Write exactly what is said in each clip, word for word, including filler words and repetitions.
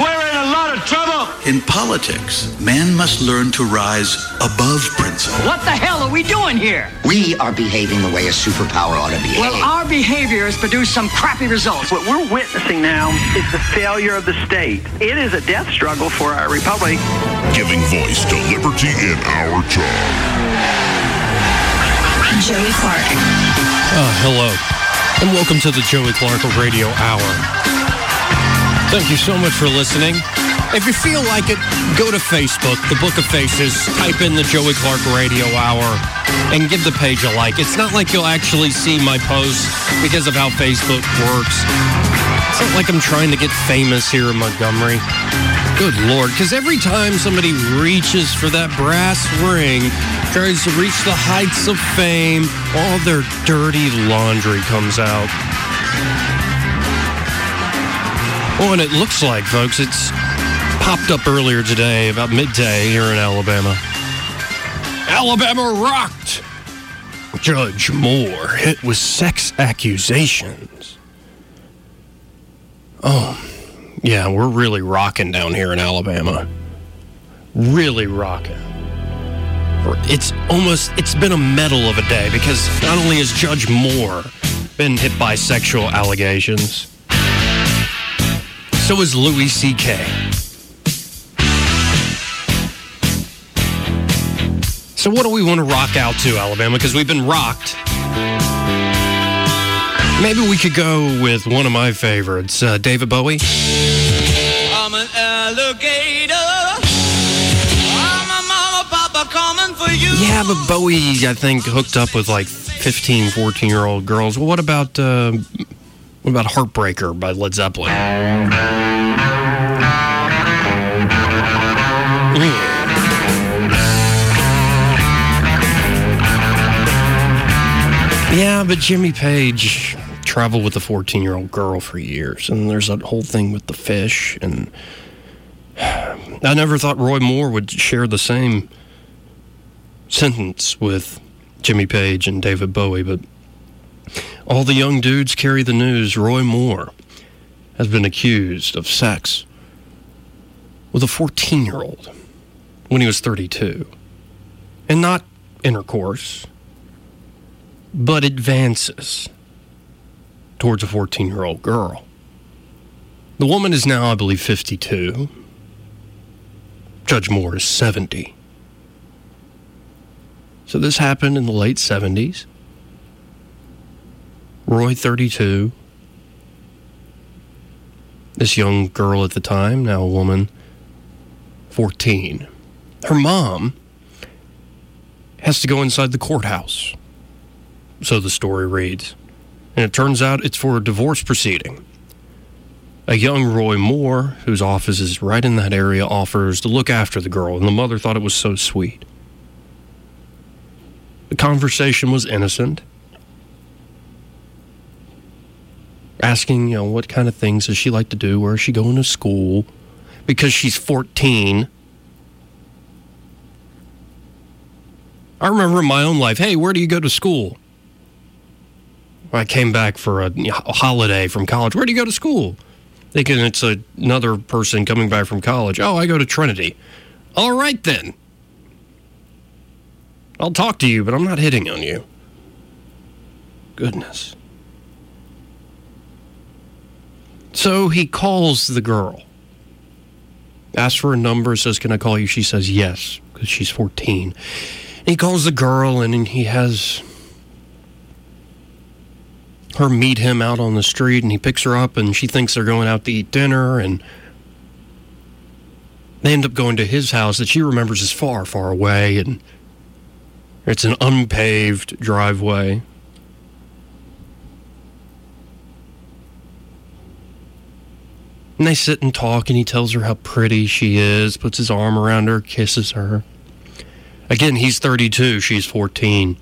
We're in a lot of trouble! In politics, man must learn to rise above principle. What the hell are we doing here? We are behaving the way a superpower ought to behave. Well, our behavior has produced some crappy results. What we're witnessing now is the failure of the state. It is a death struggle for our republic. Giving voice to liberty in our time. Joey Clark. Uh, hello. And welcome to the Joey Clark Radio Hour. Thank you so much for listening. If you feel like it, go to Facebook, the Book of Faces, type in the Joey Clark Radio Hour, and give the page a like. It's not like you'll actually see my posts because of how Facebook works. It's not like I'm trying to get famous here in Montgomery. Good Lord, because every time somebody reaches for that brass ring, tries to reach the heights of fame, all their dirty laundry comes out. Oh, and it looks like, folks, it's popped up earlier today, about midday here in Alabama. Alabama rocked! Judge Moore hit with sex accusations. Oh, yeah, we're really rocking down here in Alabama. Really rocking. It's almost, it's been a medal of a day because not only has Judge Moore been hit by sexual allegations, so is Louis C K. So what do we want to rock out to, Alabama? Because we've been rocked. Maybe we could go with one of my favorites, uh, David Bowie. I'm an alligator. Yeah, but Bowie, I think, hooked up with like fifteen, fourteen-year-old girls. Well, what about uh, what about Heartbreaker by Led Zeppelin? Mm. Yeah, but Jimmy Page traveled with a fourteen-year-old girl for years, and there's that whole thing with the fish, and I never thought Roy Moore would share the same sentence with Jimmy Page and David Bowie, but all the young dudes carry the news. Roy Moore has been accused of sex with a fourteen-year-old when he was thirty-two. And not intercourse, but advances towards a fourteen-year-old girl. The woman is now, I believe, fifty-two. Judge Moore is seventy. So this happened in the late seventies. Roy, thirty-two. This young girl at the time, now a woman, fourteen. Her mom has to go inside the courthouse. So the story reads. And it turns out it's for a divorce proceeding. A young Roy Moore, whose office is right in that area, offers to look after the girl. And the mother thought it was so sweet. The conversation was innocent. Asking, you know, what kind of things does she like to do? Where is she going to school? Because she's fourteen. I remember in my own life, hey, where do you go to school? When I came back for a holiday from college. Where do you go to school? Thinking it's a, another person coming back from college. Oh, I go to Trinity. All right, then. I'll talk to you, but I'm not hitting on you. Goodness. So he calls the girl. Asks for a number, says, can I call you? She says yes, because she's fourteen. And he calls the girl, and he has her meet him out on the street, and he picks her up, and she thinks they're going out to eat dinner, and they end up going to his house that she remembers is far, far away, and it's an unpaved driveway. And they sit and talk, and he tells her how pretty she is, puts his arm around her, kisses her. Again, he's thirty-two, she's fourteen.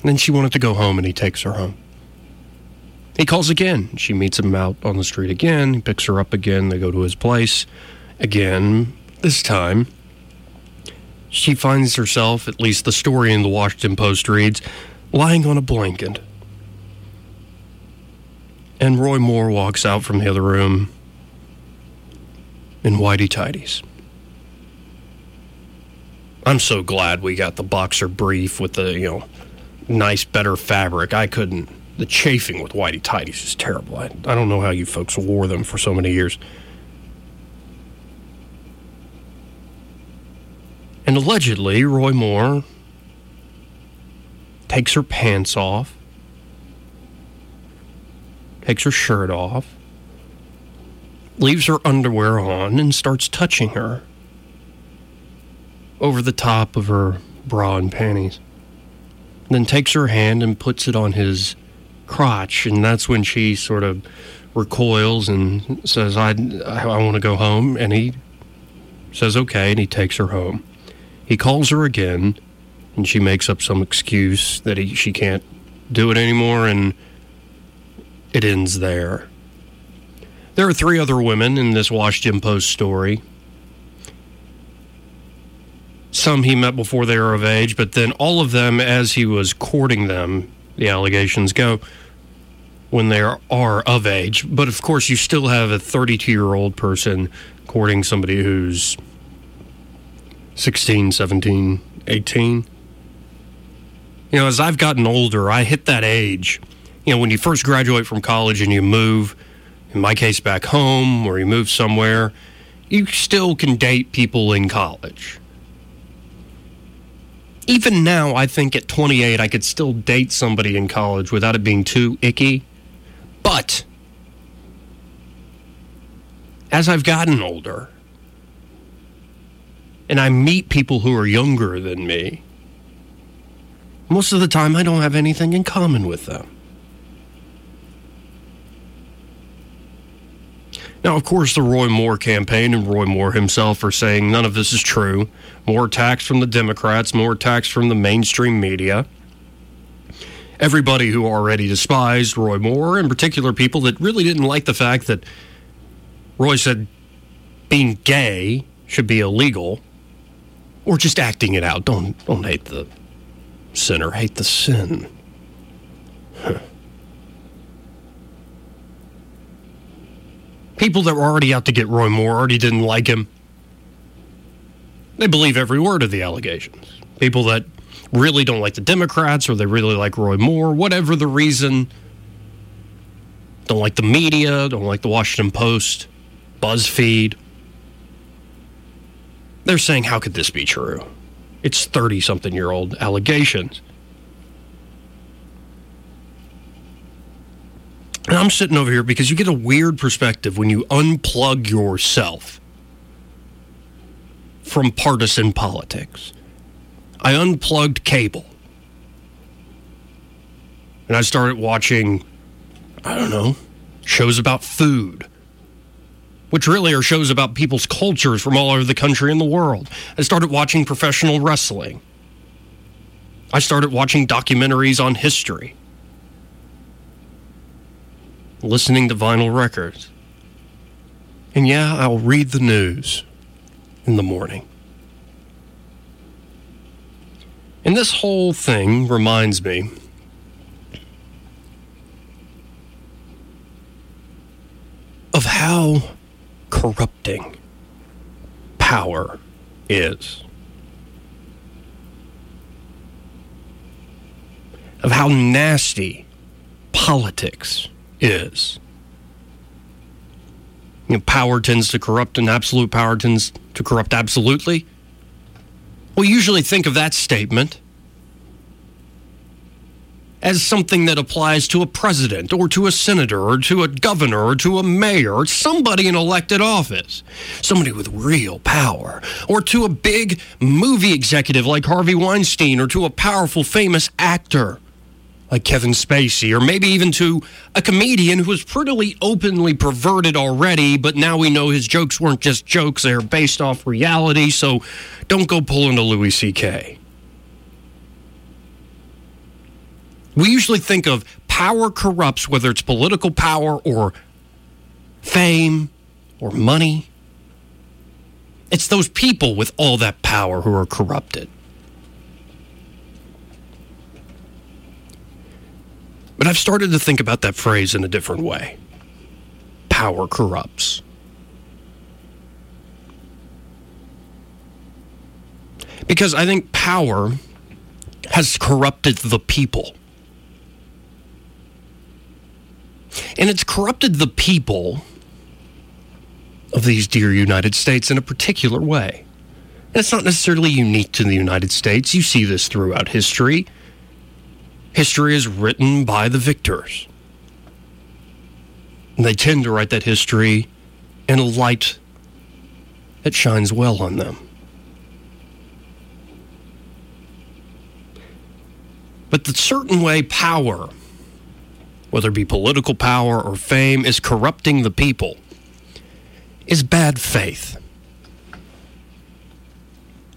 And then she wanted to go home, and he takes her home. He calls again. She meets him out on the street again. He picks her up again. They go to his place again. This time, she finds herself, at least the story in the Washington Post reads, lying on a blanket. And Roy Moore walks out from the other room in whitey tidies. I'm so glad we got the boxer brief with the, you know, nice, better fabric. I couldn't. The chafing with whitey tidies is terrible. I, I don't know how you folks wore them for so many years. And allegedly, Roy Moore takes her pants off, takes her shirt off, leaves her underwear on, and starts touching her over the top of her bra and panties. Then takes her hand and puts it on his crotch, and that's when she sort of recoils and says, I, I, I want to go home. And he says, okay, and he takes her home. He calls her again, and she makes up some excuse that he, she can't do it anymore, and it ends there. There are three other women in this Washington Post story. Some he met before they were of age, but then all of them, as he was courting them, the allegations go, when they are, are of age. But, of course, you still have a thirty-two-year-old person courting somebody who's sixteen, seventeen, eighteen. You know, as I've gotten older, I hit that age. You know, when you first graduate from college and you move, in my case, back home, or you move somewhere, you still can date people in college. Even now, I think at twenty-eight, I could still date somebody in college without it being too icky. But as I've gotten older, and I meet people who are younger than me, most of the time, I don't have anything in common with them. Now, of course, the Roy Moore campaign and Roy Moore himself are saying none of this is true. More attacks from the Democrats, more attacks from the mainstream media. Everybody who already despised Roy Moore, in particular people that really didn't like the fact that Roy said being gay should be illegal, or just acting it out. Don't, don't hate the sinner, hate the sin. Huh. People that were already out to get Roy Moore, already didn't like him. They believe every word of the allegations. People that really don't like the Democrats, or they really like Roy Moore, whatever the reason, don't like the media, don't like the Washington Post, BuzzFeed. They're saying, how could this be true? It's thirty-something-year-old allegations. And I'm sitting over here because you get a weird perspective when you unplug yourself from partisan politics. I unplugged cable. And I started watching, I don't know, shows about food, which really are shows about people's cultures from all over the country and the world. I started watching professional wrestling. I started watching documentaries on history. Listening to vinyl records. And yeah, I'll read the news in the morning. And this whole thing reminds me of how corrupting power is. Of how nasty politics is. is. You know, power tends to corrupt, and absolute power tends to corrupt absolutely. We usually think of that statement as something that applies to a president, or to a senator, or to a governor, or to a mayor, or somebody in elected office, somebody with real power, or to a big movie executive like Harvey Weinstein, or to a powerful, famous actor like Kevin Spacey, or maybe even to a comedian who was pretty openly perverted already, but now we know his jokes weren't just jokes, they are based off reality, so don't go pulling a Louis C K We usually think of power corrupts, whether it's political power or fame or money. It's those people with all that power who are corrupted. But I've started to think about that phrase in a different way. Power corrupts. Because I think power has corrupted the people. And it's corrupted the people of these dear United States in a particular way. And it's not necessarily unique to the United States. You see this throughout history. History is written by the victors. And they tend to write that history in a light that shines well on them. But the certain way power, whether it be political power or fame, is corrupting the people, is bad faith.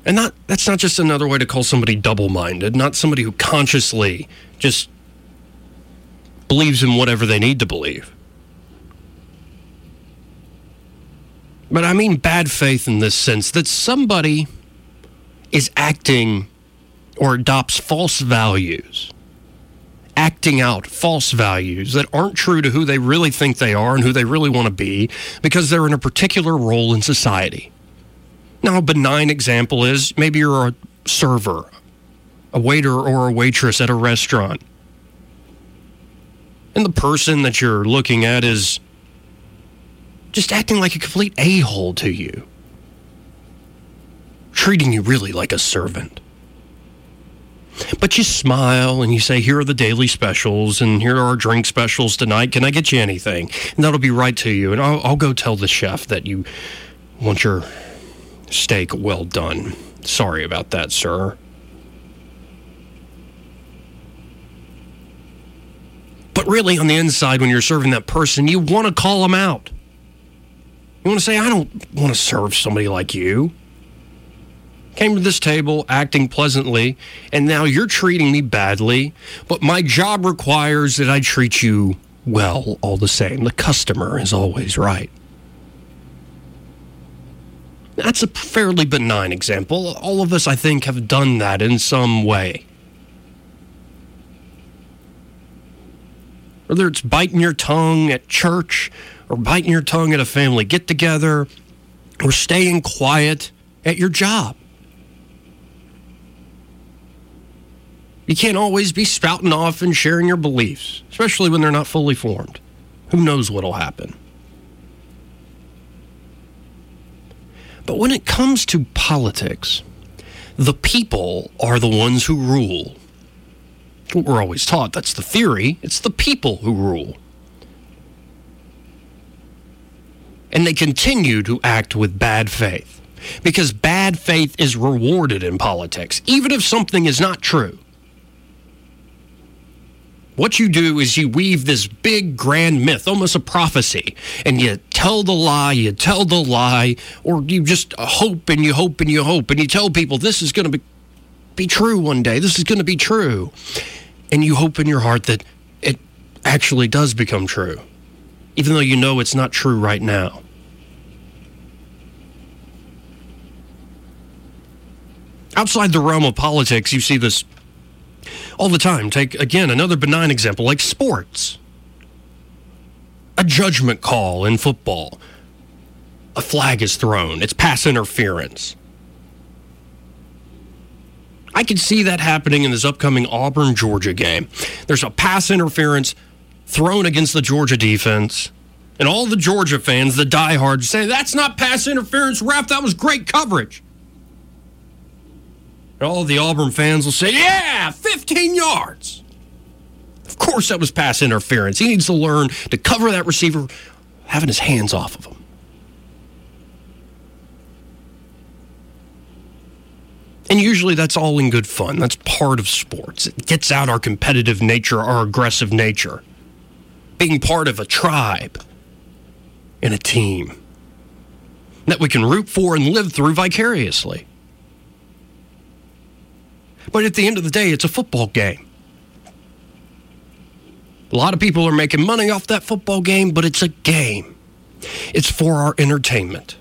And not, that's not just another way to call somebody double-minded, not somebody who consciously just believes in whatever they need to believe. But I mean bad faith in this sense, that somebody is acting or adopts false values, acting out false values that aren't true to who they really think they are and who they really want to be because they're in a particular role in society. Now, a benign example is maybe you're a server, a waiter or a waitress at a restaurant, and the person that you're looking at is just acting like a complete a-hole to you, treating you really like a servant. But you smile and you say, here are the daily specials and here are our drink specials tonight. Can I get you anything? And that'll be right to you. And I'll, I'll go tell the chef that you want your steak well done. Sorry about that, sir. But really, on the inside, when you're serving that person, you want to call them out. You want to say, I don't want to serve somebody like you. Came to this table acting pleasantly, and now you're treating me badly, but my job requires that I treat you well all the same. The customer is always right. That's a fairly benign example. All of us, I think, have done that in some way. Whether it's biting your tongue at church, or biting your tongue at a family get-together, or staying quiet at your job. You can't always be spouting off and sharing your beliefs, especially when they're not fully formed. Who knows what'll happen? But when it comes to politics, the people are the ones who rule. That's what we're always taught. That's the theory. It's the people who rule. And they continue to act with bad faith, because bad faith is rewarded in politics, even if something is not true. What you do is you weave this big, grand myth, almost a prophecy, and you tell the lie, you tell the lie, or you just hope and you hope and you hope, and you tell people this is going to be, be true one day, this is going to be true, and you hope in your heart that it actually does become true, even though you know it's not true right now. Outside the realm of politics, you see this all the time. Take, again, another benign example, like sports. A judgment call in football. A flag is thrown. It's pass interference. I can see that happening in this upcoming Auburn-Georgia game. There's a pass interference thrown against the Georgia defense, and all the Georgia fans, the diehards, say, that's not pass interference, ref, that was great coverage. And all the Auburn fans will say, yeah, fifteen yards. Of course that was pass interference. He needs to learn to cover that receiver, having his hands off of him. And usually that's all in good fun. That's part of sports. It gets out our competitive nature, our aggressive nature. Being part of a tribe and a team that we can root for and live through vicariously. But at the end of the day, it's a football game. A lot of people are making money off that football game, but it's a game. It's for our entertainment.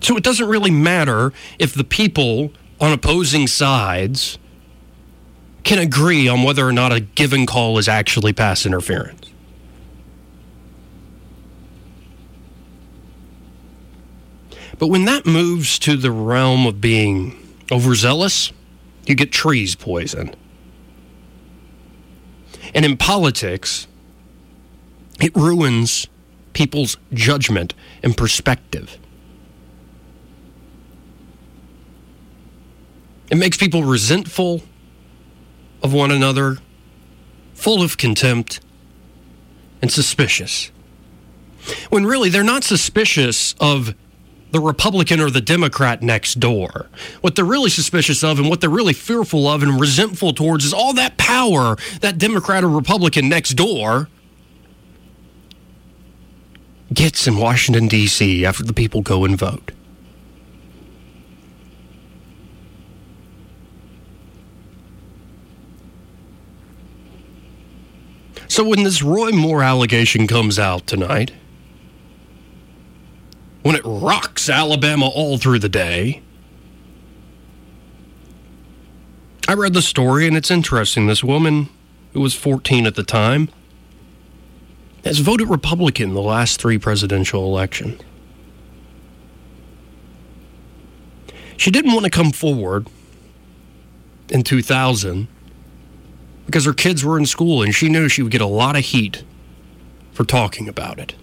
So it doesn't really matter if the people on opposing sides can agree on whether or not a given call is actually pass interference. But when that moves to the realm of being overzealous, you get trees poisoned. And in politics, it ruins people's judgment and perspective. It makes people resentful of one another, full of contempt, and suspicious. When really, they're not suspicious of the Republican or the Democrat next door. What they're really suspicious of and what they're really fearful of and resentful towards is all that power that Democrat or Republican next door gets in Washington, D C after the people go and vote. So when this Roy Moore allegation comes out tonight, when it rocks Alabama all through the day, I read the story, and it's interesting. This woman, who was fourteen at the time, has voted Republican the last three presidential elections. She didn't want to come forward in two thousand because her kids were in school and she knew she would get a lot of heat for talking about it.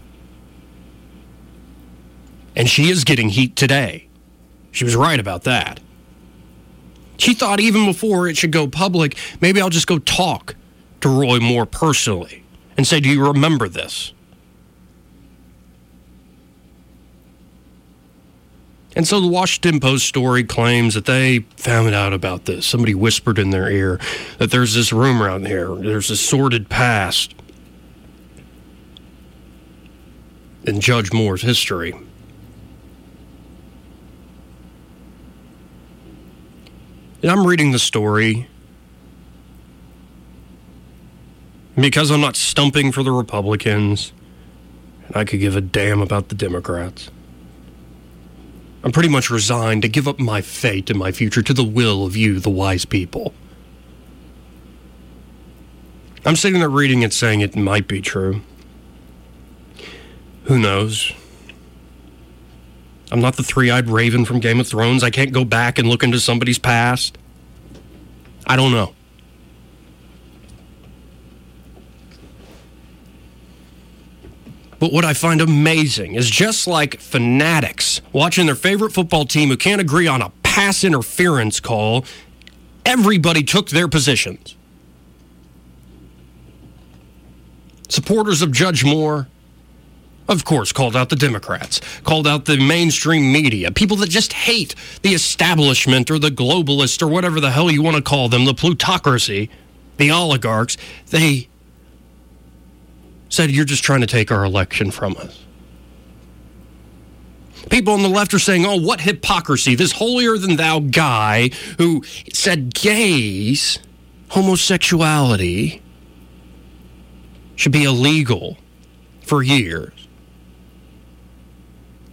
And she is getting heat today. She was right about that. She thought even before it should go public, maybe I'll just go talk to Roy Moore personally and say, do you remember this? And so the Washington Post story claims that they found out about this. Somebody whispered in their ear that there's this rumor out here. There's a sordid past in Judge Moore's history. And I'm reading the story because I'm not stumping for the Republicans, and I could give a damn about the Democrats. I'm pretty much resigned to give up my fate and my future to the will of you, the wise people. I'm sitting there reading it, saying it might be true. Who knows? I'm not the three-eyed raven from Game of Thrones. I can't go back and look into somebody's past. I don't know. But what I find amazing is just like fanatics watching their favorite football team who can't agree on a pass interference call, everybody took their positions. Supporters of Judge Moore, of course, called out the Democrats, called out the mainstream media, people that just hate the establishment or the globalists or whatever the hell you want to call them, the plutocracy, the oligarchs. They said, you're just trying to take our election from us. People on the left are saying, oh, what hypocrisy, this holier-than-thou guy who said gays, homosexuality, should be illegal for years.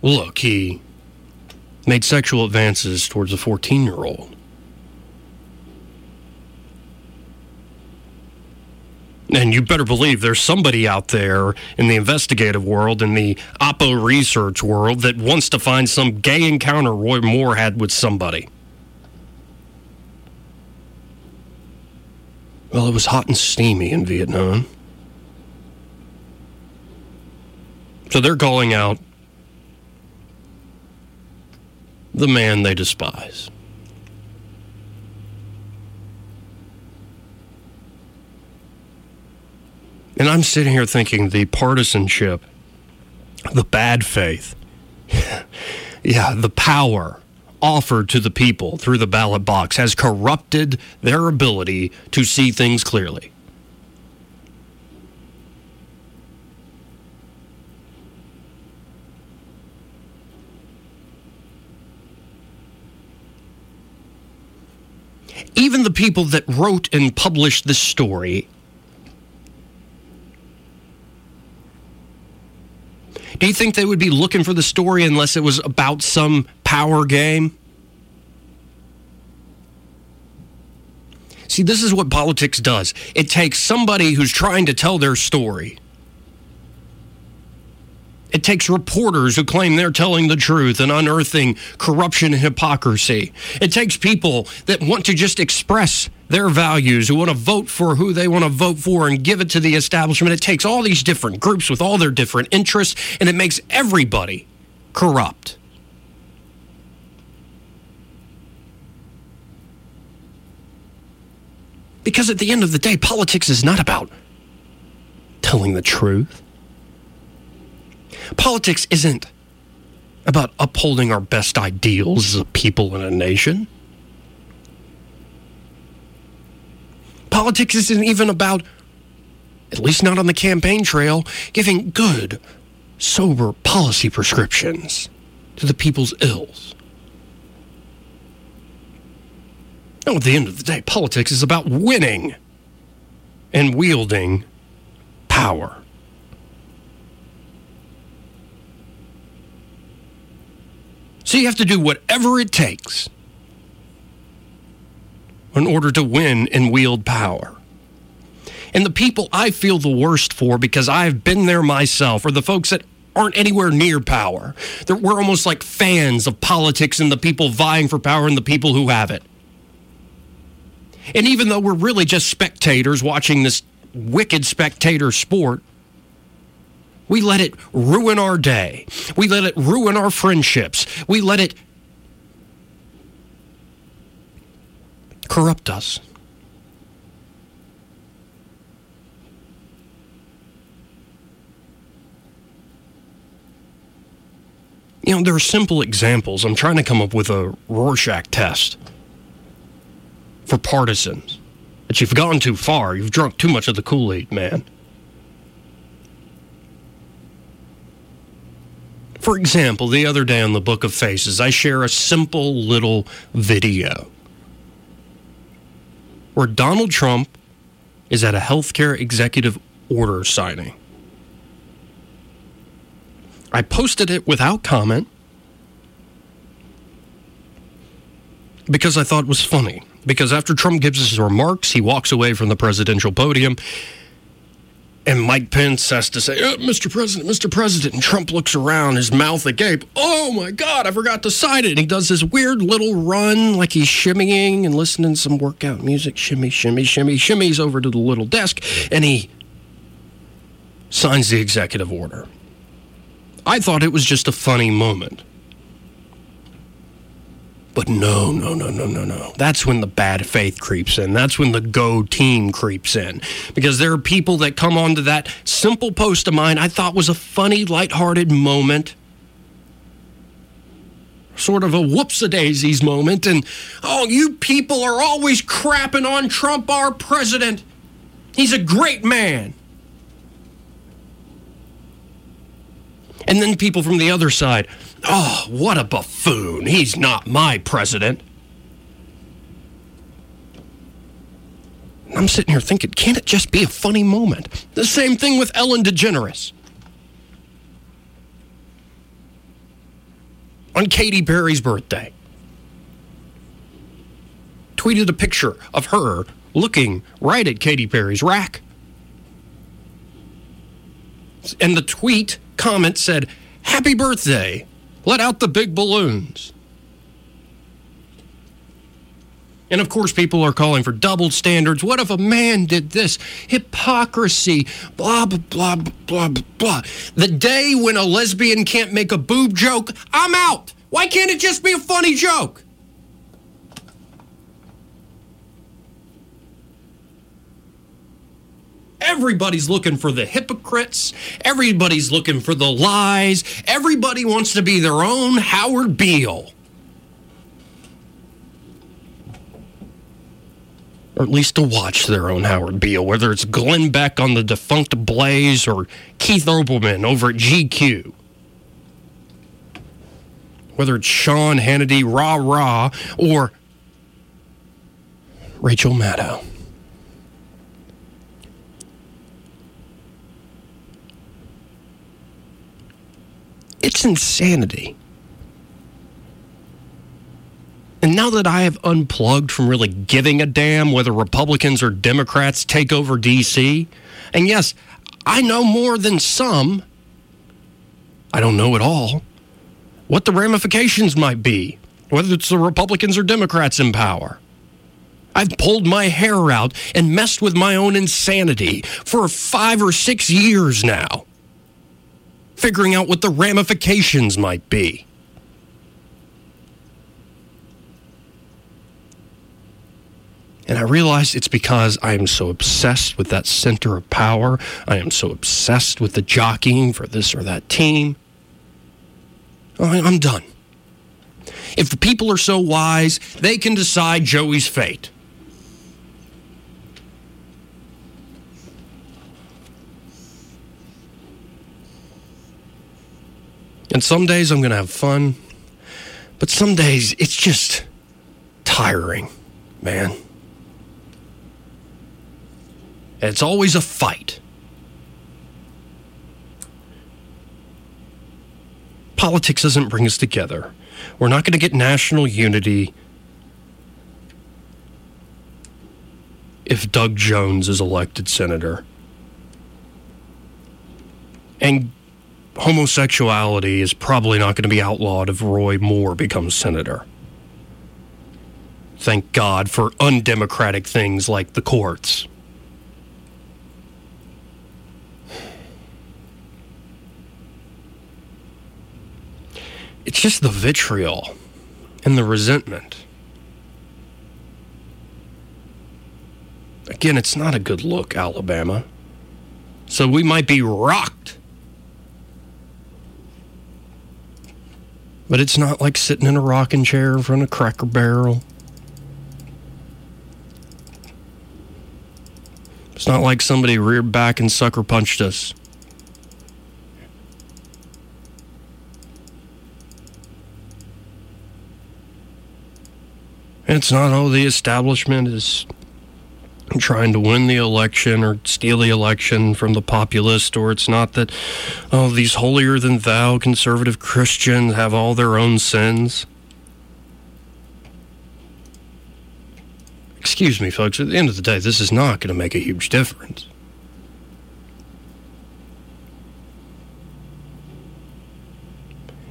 Look, he made sexual advances towards a fourteen-year-old. And you better believe there's somebody out there in the investigative world, in the oppo research world, that wants to find some gay encounter Roy Moore had with somebody. Well, it was hot and steamy in Vietnam. So they're calling out the man they despise. And I'm sitting here thinking the partisanship, the bad faith, yeah, the power offered to the people through the ballot box has corrupted their ability to see things clearly. Even the people that wrote and published this story would think they would be looking for the story unless it was about some power game. See, this is what politics does. It takes somebody who's trying to tell their story. It takes reporters who claim they're telling the truth and unearthing corruption and hypocrisy. It takes people that want to just express their values, who want to vote for who they want to vote for and give it to the establishment. It takes all these different groups with all their different interests, and it makes everybody corrupt. Because at the end of the day, politics is not about telling the truth. Politics isn't about upholding our best ideals as a people and a nation. Politics isn't even about, at least not on the campaign trail, giving good, sober policy prescriptions to the people's ills. No, at the end of the day, politics is about winning and wielding power. So you have to do whatever it takes in order to win and wield power. And the people I feel the worst for, because I've been there myself, are the folks that aren't anywhere near power. That we're almost like fans of politics and the people vying for power and the people who have it. And even though we're really just spectators watching this wicked spectator sport, we let it ruin our day. We let it ruin our friendships. We let it corrupt us. You know, there are simple examples. I'm trying to come up with a Rorschach test for partisans. That you've gone too far. You've drunk too much of the Kool-Aid, man. For example, the other day on the Book of Faces, I share a simple little video where Donald Trump is at a healthcare executive order signing. I posted it without comment because I thought it was funny. Because after Trump gives his remarks, he walks away from the presidential podium. And Mike Pence has to say, oh, Mister President, Mister President. And Trump looks around, his mouth agape. Oh, my God, I forgot to sign it. And he does this weird little run like he's shimmying and listening to some workout music. Shimmy, shimmy, shimmy, shimmies over to the little desk. And he signs the executive order. I thought it was just a funny moment. But no, no, no, no, no, no. That's when the bad faith creeps in. That's when the go team creeps in. Because there are people that come onto that simple post of mine I thought was a funny, lighthearted moment. Sort of a whoops-a-daisies moment. And, oh, you people are always crapping on Trump, our president. He's a great man. And then people from the other side, oh, what a buffoon. He's not my president. And I'm sitting here thinking, can't it just be a funny moment? The same thing with Ellen DeGeneres. On Katy Perry's birthday. Tweeted a picture of her looking right at Katy Perry's rack. And the tweet comment said, happy birthday. Let out the big balloons. And of course, people are calling for double standards. What if a man did this? Hypocrisy. Blah, blah, blah, blah, blah. The day when a lesbian can't make a boob joke, I'm out. Why can't it just be a funny joke? Everybody's looking for the hypocrites. Everybody's looking for the lies. Everybody wants to be their own Howard Beale. Or at least to watch their own Howard Beale, whether it's Glenn Beck on the defunct Blaze or Keith Olbermann over at G Q. Whether it's Sean Hannity, rah-rah, or Rachel Maddow. insanity. And now that I have unplugged from really giving a damn whether Republicans or Democrats take over D C, and yes, I know more than some, I don't know at all, what the ramifications might be, whether it's the Republicans or Democrats in power. I've pulled my hair out and messed with my own insanity for five or six years now, figuring out what the ramifications might be. And I realized it's because I am so obsessed with that center of power. I am so obsessed with the jockeying for this or that team. I'm done. If the people are so wise, they can decide Joey's fate. And some days I'm going to have fun, but some days it's just tiring, man. It's always a fight. Politics doesn't bring us together. We're not going to get national unity if Doug Jones is elected senator. And homosexuality is probably not going to be outlawed if Roy Moore becomes senator. Thank God for undemocratic things like the courts. It's just the vitriol and the resentment. Again, it's not a good look, Alabama. So we might be rocked. But it's not like sitting in a rocking chair in front of Cracker Barrel. It's not like somebody reared back and sucker punched us. It's not, oh, the establishment is trying to win the election or steal the election from the populist, or it's not that, oh, these holier-than-thou conservative Christians have all their own sins. Excuse me, folks, at the end of the day, this is not going to make a huge difference.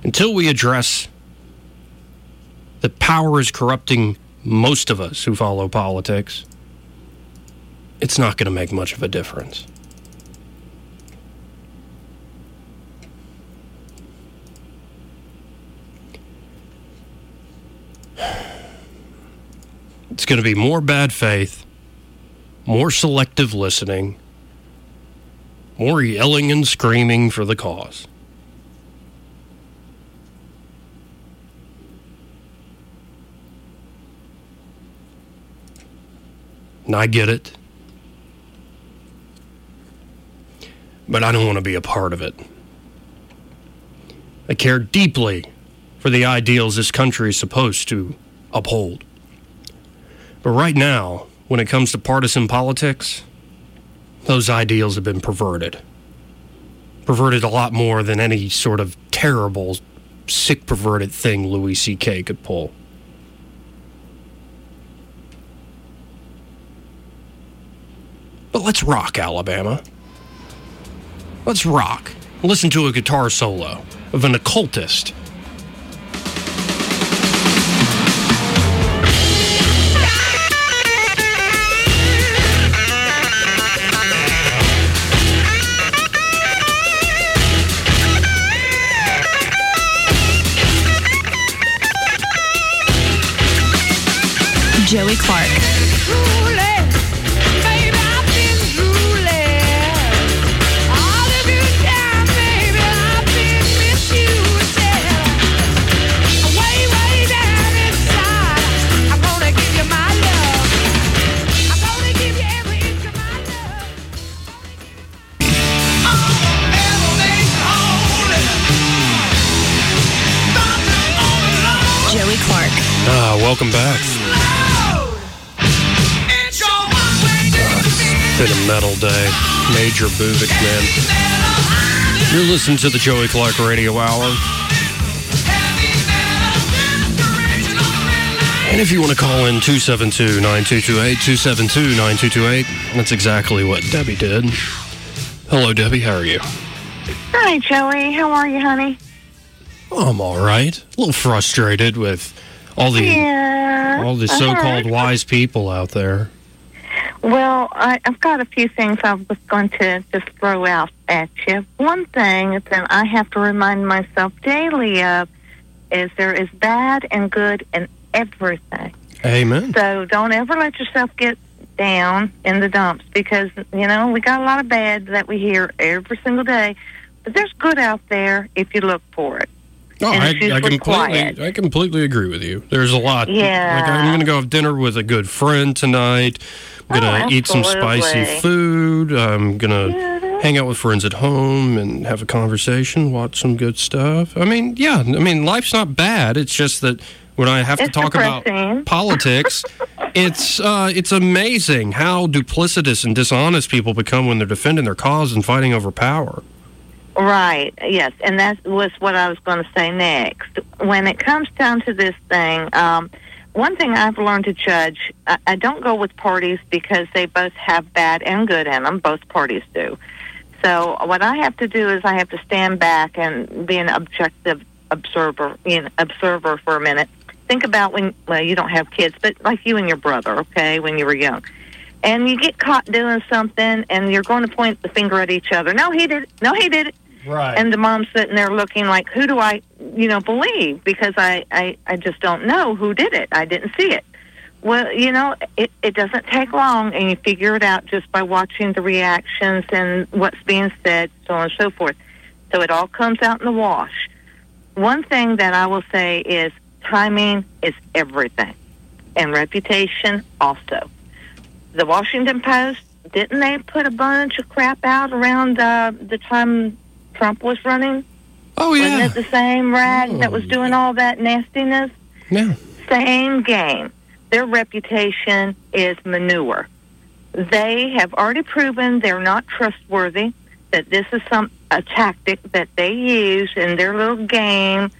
Until we address that power is corrupting most of us who follow politics, it's not going to make much of a difference. It's going to be more bad faith, more selective listening, more yelling and screaming for the cause. And I get it. But I don't want to be a part of it. I care deeply for the ideals this country is supposed to uphold. But right now, when it comes to partisan politics, those ideals have been perverted. Perverted a lot more than any sort of terrible, sick, perverted thing Louis C K could pull. But let's rock, Alabama. Let's rock. Listen to a guitar solo of an occultist. Joey Clark. Ah, welcome back. Uh, it's been a metal day. Major Boovic, man. You're listening to the Joey Clark Radio Hour. And if you want to call in, two seven two, nine two two eight, two seven two, nine two two eight. That's exactly what Debbie did. Hello, Debbie. How are you? Hi, Joey. How are you, honey? Oh, I'm all right. A little frustrated with all the yeah, all the so-called wise people out there. Well, I, I've got a few things I was going to just throw out at you. One thing that I have to remind myself daily of is there is bad and good in everything. Amen. So don't ever let yourself get down in the dumps because, you know, we got a lot of bad that we hear every single day. But there's good out there if you look for it. Oh, I, I completely, quiet. I completely agree with you. There's a lot. Yeah. Like I'm going to go have dinner with a good friend tonight. I'm going to oh, eat some spicy food. I'm going to yeah. hang out with friends at home and have a conversation, watch some good stuff. I mean, yeah. I mean, life's not bad. It's just that when I have it's to talk depressing. about politics, it's uh, it's amazing how duplicitous and dishonest people become when they're defending their cause and fighting over power. Right, yes, and that was what I was going to say next. When it comes down to this thing, um, one thing I've learned to judge, I, I don't go with parties because they both have bad and good in them, both parties do. So what I have to do is I have to stand back and be an objective observer, you know, observer for a minute. Think about when, well, you don't have kids, but like you and your brother, okay, when you were young. And you get caught doing something, and you're going to point the finger at each other. No, he did it. No, he did it. Right. And the mom's sitting there looking like, who do I, you know, believe? Because I, I, I just don't know who did it. I didn't see it. Well, you know, it, it doesn't take long, and you figure it out just by watching the reactions and what's being said, so on and so forth. So it all comes out in the wash. One thing that I will say is timing is everything, and reputation also. The Washington Post, didn't they put a bunch of crap out around uh, the time Trump was running? Oh, yeah. Wasn't it the same rag oh. that was doing all that nastiness? Yeah. Same game. Their reputation is manure. They have already proven they're not trustworthy, that this is some a tactic that they use in their little game.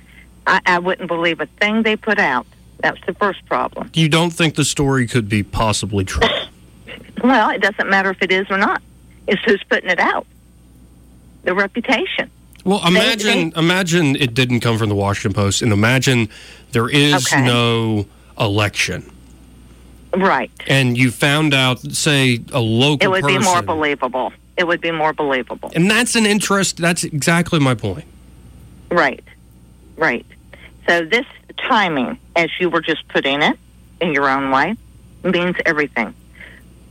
I, I wouldn't believe a thing they put out. That's the first problem. You don't think the story could be possibly true? Well, it doesn't matter if it is or not. It's who's putting it out. The reputation. Well, imagine they, they, imagine it didn't come from the Washington Post, and imagine there is okay. no election. Right. And you found out, say, a local It would person, be more believable. It would be more believable. And that's an interest. That's exactly my point. Right. Right. So this timing, as you were just putting it in your own way, means everything.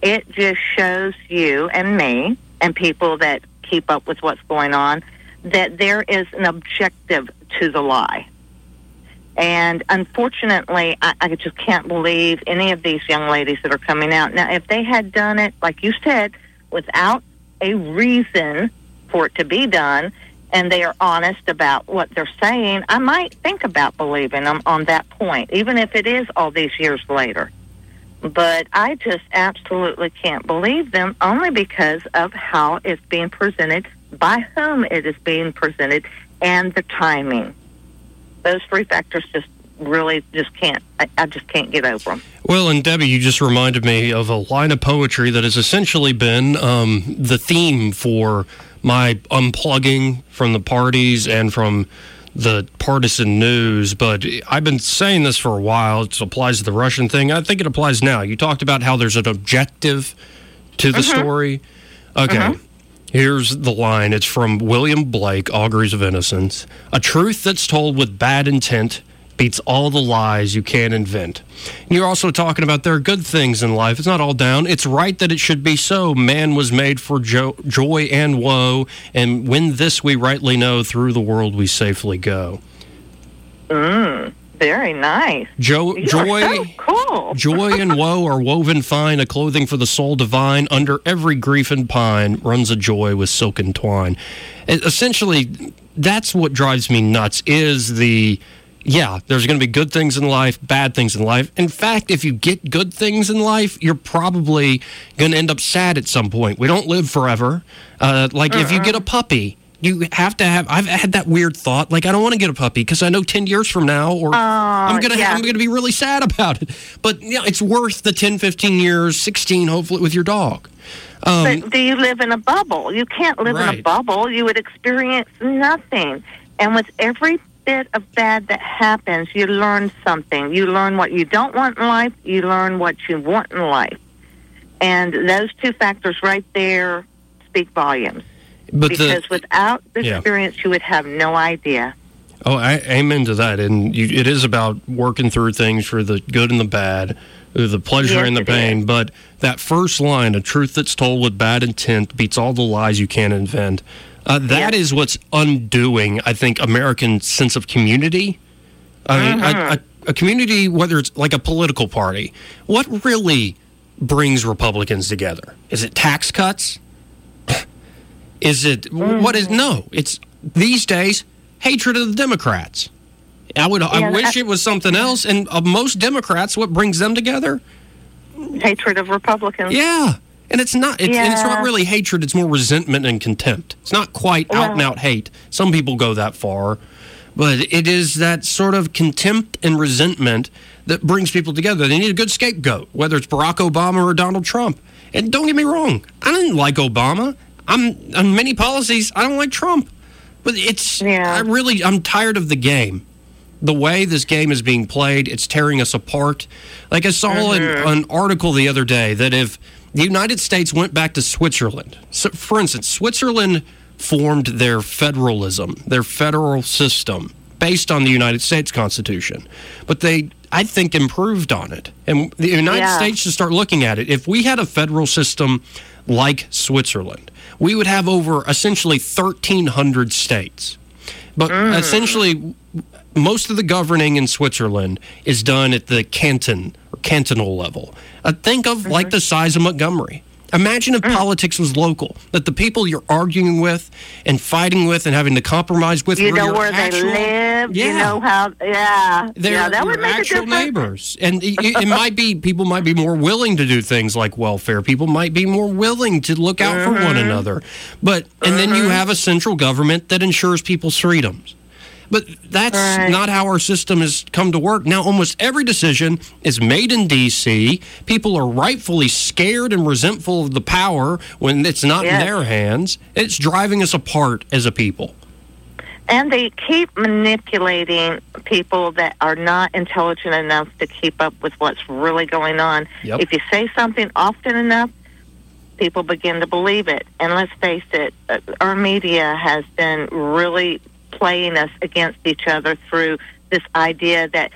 It just shows you and me and people that keep up with what's going on that there is an objective to the lie. And unfortunately, I, I just can't believe any of these young ladies that are coming out. Now, if they had done it, like you said, without a reason for it to be done, and they are honest about what they're saying, I might think about believing them on that point, even if it is all these years later. But I just absolutely can't believe them only because of how it's being presented, by whom it is being presented, and the timing. Those three factors just really just can't, I, I just can't get over them. Well, and Debbie, you just reminded me of a line of poetry that has essentially been um, the theme for my unplugging from the parties and from the partisan news, but I've been saying this for a while. It applies to the Russian thing. I think it applies now. You talked about how there's an objective to the mm-hmm. story. Okay, mm-hmm. here's the line. It's from William Blake, Auguries of Innocence. A truth that's told with bad intent beats all the lies you can invent. And you're also talking about there are good things in life. It's not all down. It's right that it should be so. Man was made for jo- joy and woe, and when this we rightly know, through the world we safely go. Mm, very nice. Jo- joy, so cool. Joy and woe are woven fine, a clothing for the soul divine. Under every grief and pine runs a joy with silken twine. And essentially, that's what drives me nuts, is the... Yeah, there's going to be good things in life, bad things in life. In fact, if you get good things in life, you're probably going to end up sad at some point. We don't live forever. Uh, like uh-uh. if you get a puppy, you have to have, I've had that weird thought, like, I don't want to get a puppy because I know ten years from now, or uh, I'm going to yeah. I'm going to be really sad about it. But you know, it's worth the ten, fifteen years, sixteen, hopefully, with your dog. Um, but do you live in a bubble? You can't live right. in a bubble. You would experience nothing. And with every bit of bad that happens, you learn something. You learn what you don't want in life. You learn what you want in life. And those two factors right there speak volumes. But because the, without the yeah. experience, you would have no idea. Oh, I, amen to that. And you, it is about working through things for the good and the bad, the pleasure yes, and the pain. Is. But that first line, a truth that's told with bad intent beats all the lies you can invent. Uh, that yes. is what's undoing, I think, American sense of community. I mean, mm-hmm. a, a, a community, whether it's like a political party, what really brings Republicans together? Is it tax cuts? Is it, mm-hmm. what is, no, it's these days, hatred of the Democrats. I would, yeah, I wish I, it was something else, and of most Democrats, what brings them together? Hatred of Republicans. Yeah, and it's not, it's, yeah. and it's not really hatred, it's more resentment and contempt. It's not quite well, out and out hate. Some people go that far, but it is that sort of contempt and resentment that brings people together. They need a good scapegoat, whether it's Barack Obama or Donald Trump. And don't get me wrong, I didn't like Obama. I'm on many policies. I don't like Trump, but it's. Yeah. I really. I'm tired of the game, the way this game is being played. It's tearing us apart. Like I saw mm-hmm. an, an article the other day that if the United States went back to Switzerland, so for instance, Switzerland formed their federalism, their federal system based on the United States Constitution, but they, I think, improved on it. And the United yeah. States should start looking at it. If we had a federal system like Switzerland, we would have over essentially thirteen hundred states. But mm. essentially, most of the governing in Switzerland is done at the canton or cantonal level. Uh, think of mm-hmm. like the size of Montgomery. Imagine if mm. politics was local, that the people you're arguing with and fighting with and having to compromise with, you know where actual, they live, yeah. you know how, yeah, they're yeah, that would make actual a neighbors, and it, it might be people might be more willing to do things like welfare. People might be more willing to look out mm-hmm. for one another. But and mm-hmm. then you have a central government that ensures people's freedoms. But that's right. not how our system has come to work. Now, almost every decision is made in D C People are rightfully scared and resentful of the power when it's not yes. in their hands. It's driving us apart as a people. And they keep manipulating people that are not intelligent enough to keep up with what's really going on. Yep. If you say something often enough, people begin to believe it. And let's face it, our media has been really playing us against each other through this idea that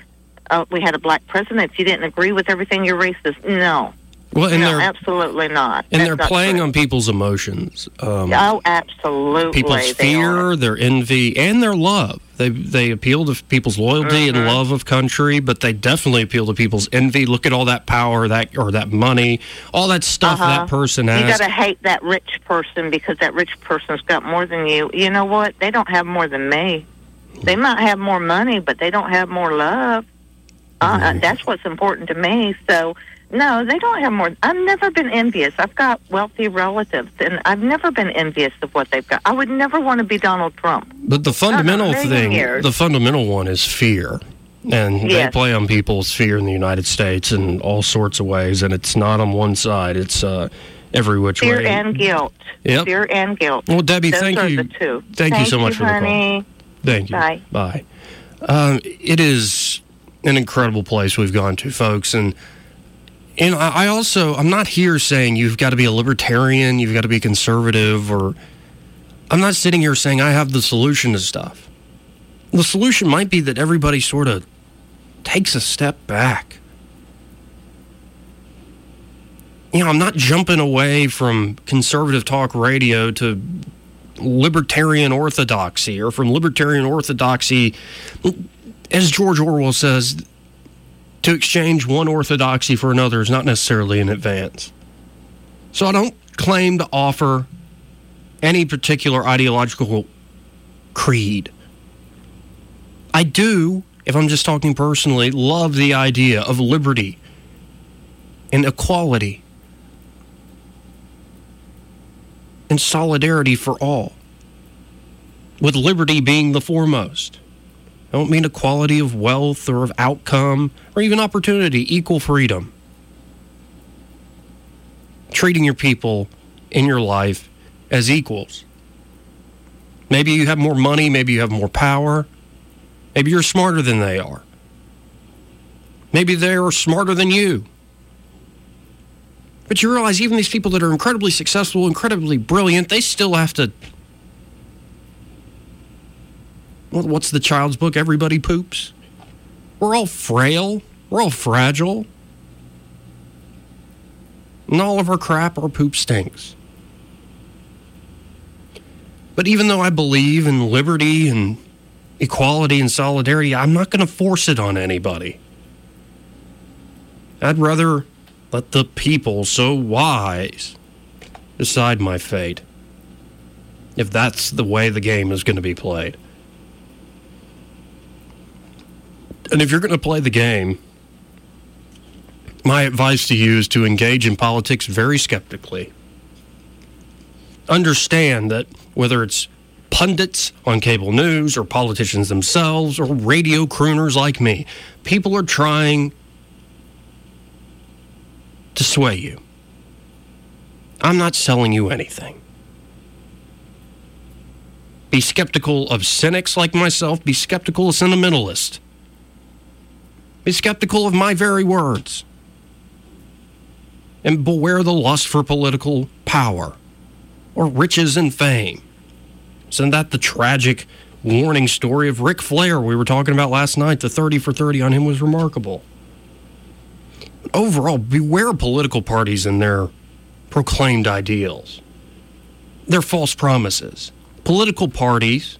uh, we had a black president. If you didn't agree with everything, you're racist. No. Well, and no, absolutely not. And That's they're not playing true. on people's emotions. Um, oh, absolutely. People's fear, their envy, and their love. They they appeal to people's loyalty mm-hmm. and love of country, but they definitely appeal to people's envy. Look at all that power, that or that money, all that stuff uh-huh. that person has. You got to hate that rich person because that rich person's got more than you. You know what? They don't have more than me. They might have more money, but they don't have more love. Uh, mm. That's what's important to me, so... No, they don't have more. I've never been envious. I've got wealthy relatives, and I've never been envious of what they've got. I would never want to be Donald Trump. But the fundamental thing, years. the fundamental one is fear. And yes. they play on people's fear in the United States in all sorts of ways, and it's not on one side. It's uh, every which fear way. Fear and guilt. Yep. Fear and guilt. Well, Debbie, Those thank you. The two. Thank, thank you so you, much honey. for the call. Thank you. Bye. Bye. Um, it is an incredible place we've gone to, folks, and... And I also, I'm not here saying you've got to be a libertarian, you've got to be conservative, or I'm not sitting here saying I have the solution to stuff. The solution might be that everybody sort of takes a step back. You know, I'm not jumping away from conservative talk radio to libertarian orthodoxy, or from libertarian orthodoxy, as George Orwell says, to exchange one orthodoxy for another is not necessarily an advance. So I don't claim to offer any particular ideological creed. I do, if I'm just talking personally, love the idea of liberty and equality and solidarity for all. with liberty being the foremost. I don't mean equality of wealth or of outcome or even opportunity, equal freedom. Treating your people in your life as equals. Maybe you have more money, maybe you have more power. Maybe you're smarter than they are. Maybe they are smarter than you. But you realize even these people that are incredibly successful, incredibly brilliant, they still have to... What's the child's book? Everybody poops. We're all frail. We're all fragile. And all of our crap, our poop stinks. But even though I believe in liberty and equality and solidarity, I'm not going to force it on anybody. I'd rather let the people so wise decide my fate, if that's the way the game is going to be played. And if you're going to play the game, my advice to you is to engage in politics very skeptically. Understand that whether it's pundits on cable news or politicians themselves or radio crooners like me, people are trying to sway you. I'm not selling you anything. Be skeptical of cynics like myself. Be skeptical of sentimentalists. Be skeptical of my very words. And beware the lust for political power or riches and fame. Isn't that the tragic warning story of Ric Flair we were talking about last night? The thirty for thirty on him was remarkable. Overall, beware political parties and their proclaimed ideals, their false promises. Political parties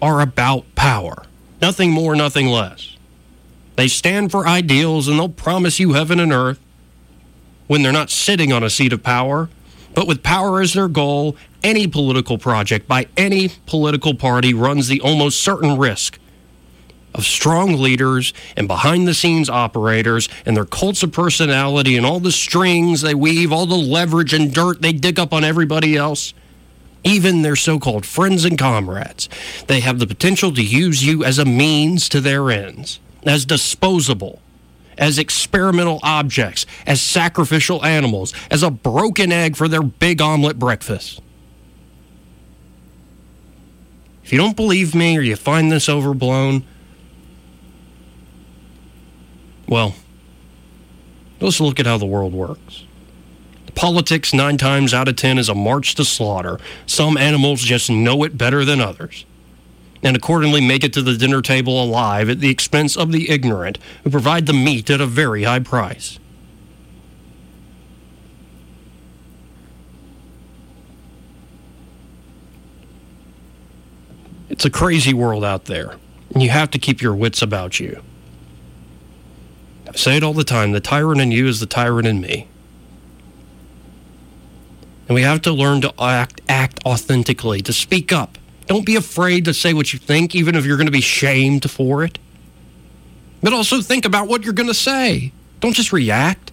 are about power. Nothing more, nothing less. They stand for ideals and they'll promise you heaven and earth when they're not sitting on a seat of power. But with power as their goal, any political project by any political party runs the almost certain risk of strong leaders and behind-the-scenes operators and their cults of personality and all the strings they weave, all the leverage and dirt they dig up on everybody else, even their so-called friends and comrades. They have the potential to use you as a means to their ends, as disposable, as experimental objects, as sacrificial animals, as a broken egg for their big omelet breakfast. If you don't believe me or you find this overblown, well, let's look at how the world works. Politics, nine times out of ten, is a march to slaughter. Some animals just know it better than others, and accordingly make it to the dinner table alive at the expense of the ignorant, who provide the meat at a very high price. It's a crazy world out there, and you have to keep your wits about you. I say it all the time, the tyrant in you is the tyrant in me. And we have to learn to act, act authentically, to speak up. Don't be afraid to say what you think, even if you're going to be shamed for it. But also think about what you're going to say. Don't just react.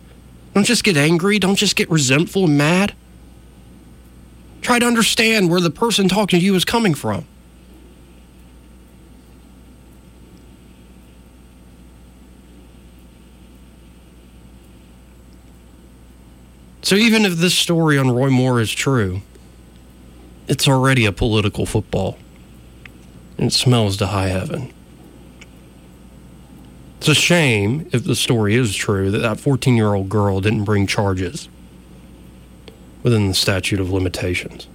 Don't just get angry. Don't just get resentful and mad. Try to understand where the person talking to you is coming from. So even if this story on Roy Moore is true, it's already a political football, and it smells to high heaven. It's a shame, if the story is true, that that fourteen-year-old girl didn't bring charges within the statute of limitations.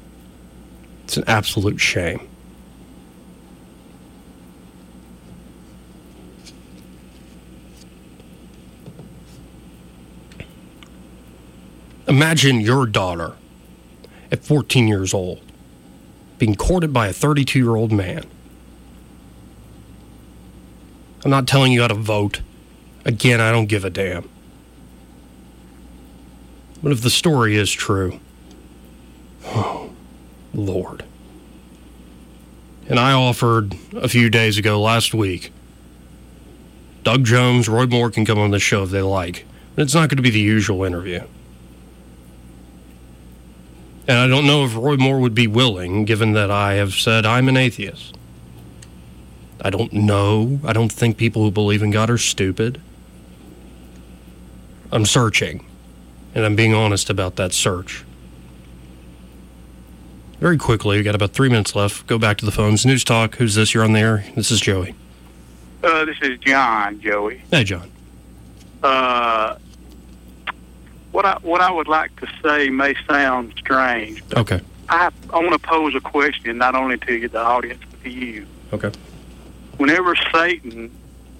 It's an absolute shame. Imagine your daughter at fourteen years old being courted by a thirty-two-year-old man. I'm not telling you how to vote. Again, I don't give a damn. But if the story is true, oh, Lord. And I offered a few days ago, last week, Doug Jones, Roy Moore can come on the show if they like. But it's not going to be the usual interview. And I don't know if Roy Moore would be willing, given that I have said I'm an atheist. I don't know. I don't think people who believe in God are stupid. I'm searching, and I'm being honest about that search. Very quickly, we've got about three minutes left. Go back to the phones. News Talk, who's this? You're on the air. This is Joey. Uh, this is John, Joey. Hey, John. Uh... What I, what I would like to say may sound strange. Okay. I, I want to pose a question not only to you, the audience, but to you. Okay. Whenever Satan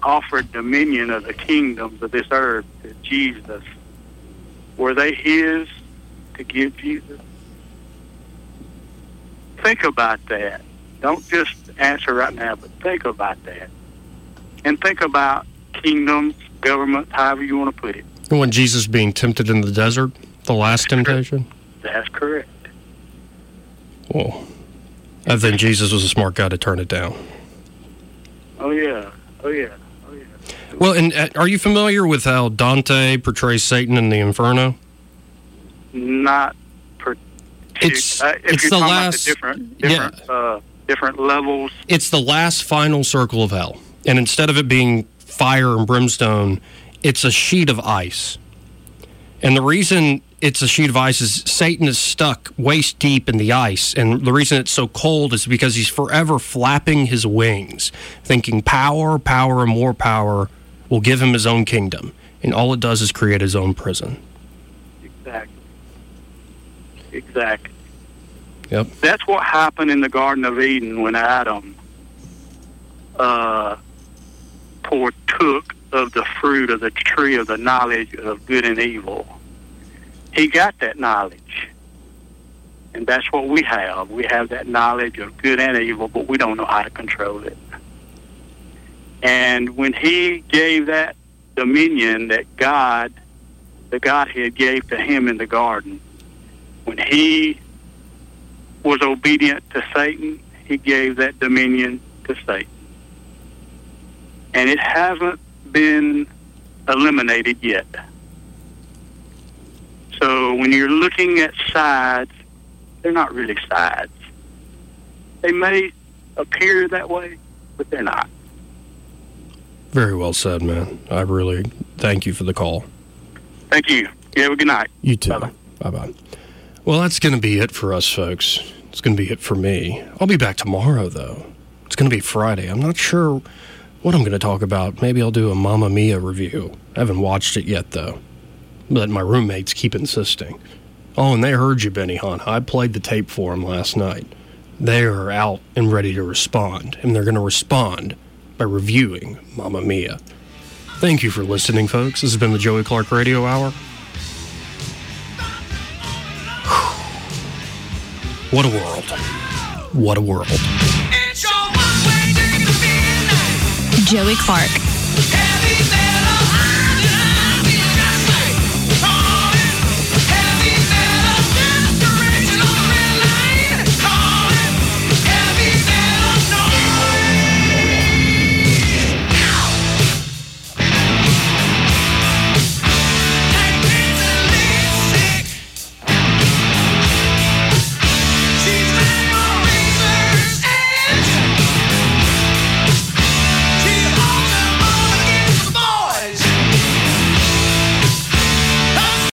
offered dominion of the kingdoms of this earth to Jesus, were they his to give Jesus? Think about that. Don't just answer right now, but think about that. And think about kingdoms, governments, however you want to put it. And when Jesus being tempted in the desert, the last temptation? That's correct. Well, I think Jesus was a smart guy to turn it down. Oh, yeah. Oh, yeah. Oh, yeah. Well, and uh, are you familiar with how Dante portrays Satan in the Inferno? Not particularly. It's, uh, if it's you're the talking last... about the different, different, yeah. uh, different levels. It's the last final circle of hell. And instead of it being fire and brimstone... it's a sheet of ice. And the reason it's a sheet of ice is Satan is stuck waist deep in the ice. And the reason it's so cold is because he's forever flapping his wings, thinking power, power, and more power will give him his own kingdom. And all it does is create his own prison. Exactly. Exactly. Yep. That's what happened in the Garden of Eden when Adam uh, partook of the fruit of the tree of the knowledge of good and evil. He got that knowledge. And that's what we have. We have that knowledge of good and evil, but we don't know how to control it. And when he gave that dominion that God, the Godhead gave to him in the garden, when he was obedient to Satan, he gave that dominion to Satan. And it hasn't been eliminated yet. So when you're looking at sides, they're not really sides. They may appear that way, but they're not. Very well said, man. I really thank you for the call. Thank you. You have a good night. You too. Bye-bye. Bye-bye. Well, that's going to be it for us, folks. It's going to be it for me. I'll be back tomorrow, though. It's going to be Friday. I'm not sure what I'm going to talk about. Maybe I'll do a Mamma Mia review. I haven't watched it yet, though. But my roommates keep insisting. Oh, and they heard you, Benny Hunt. I played the tape for them last night. They are out and ready to respond. And they're going to respond by reviewing Mamma Mia. Thank you for listening, folks. This has been the Joey Clark Radio Hour. What a world. What a world. Joey Clark.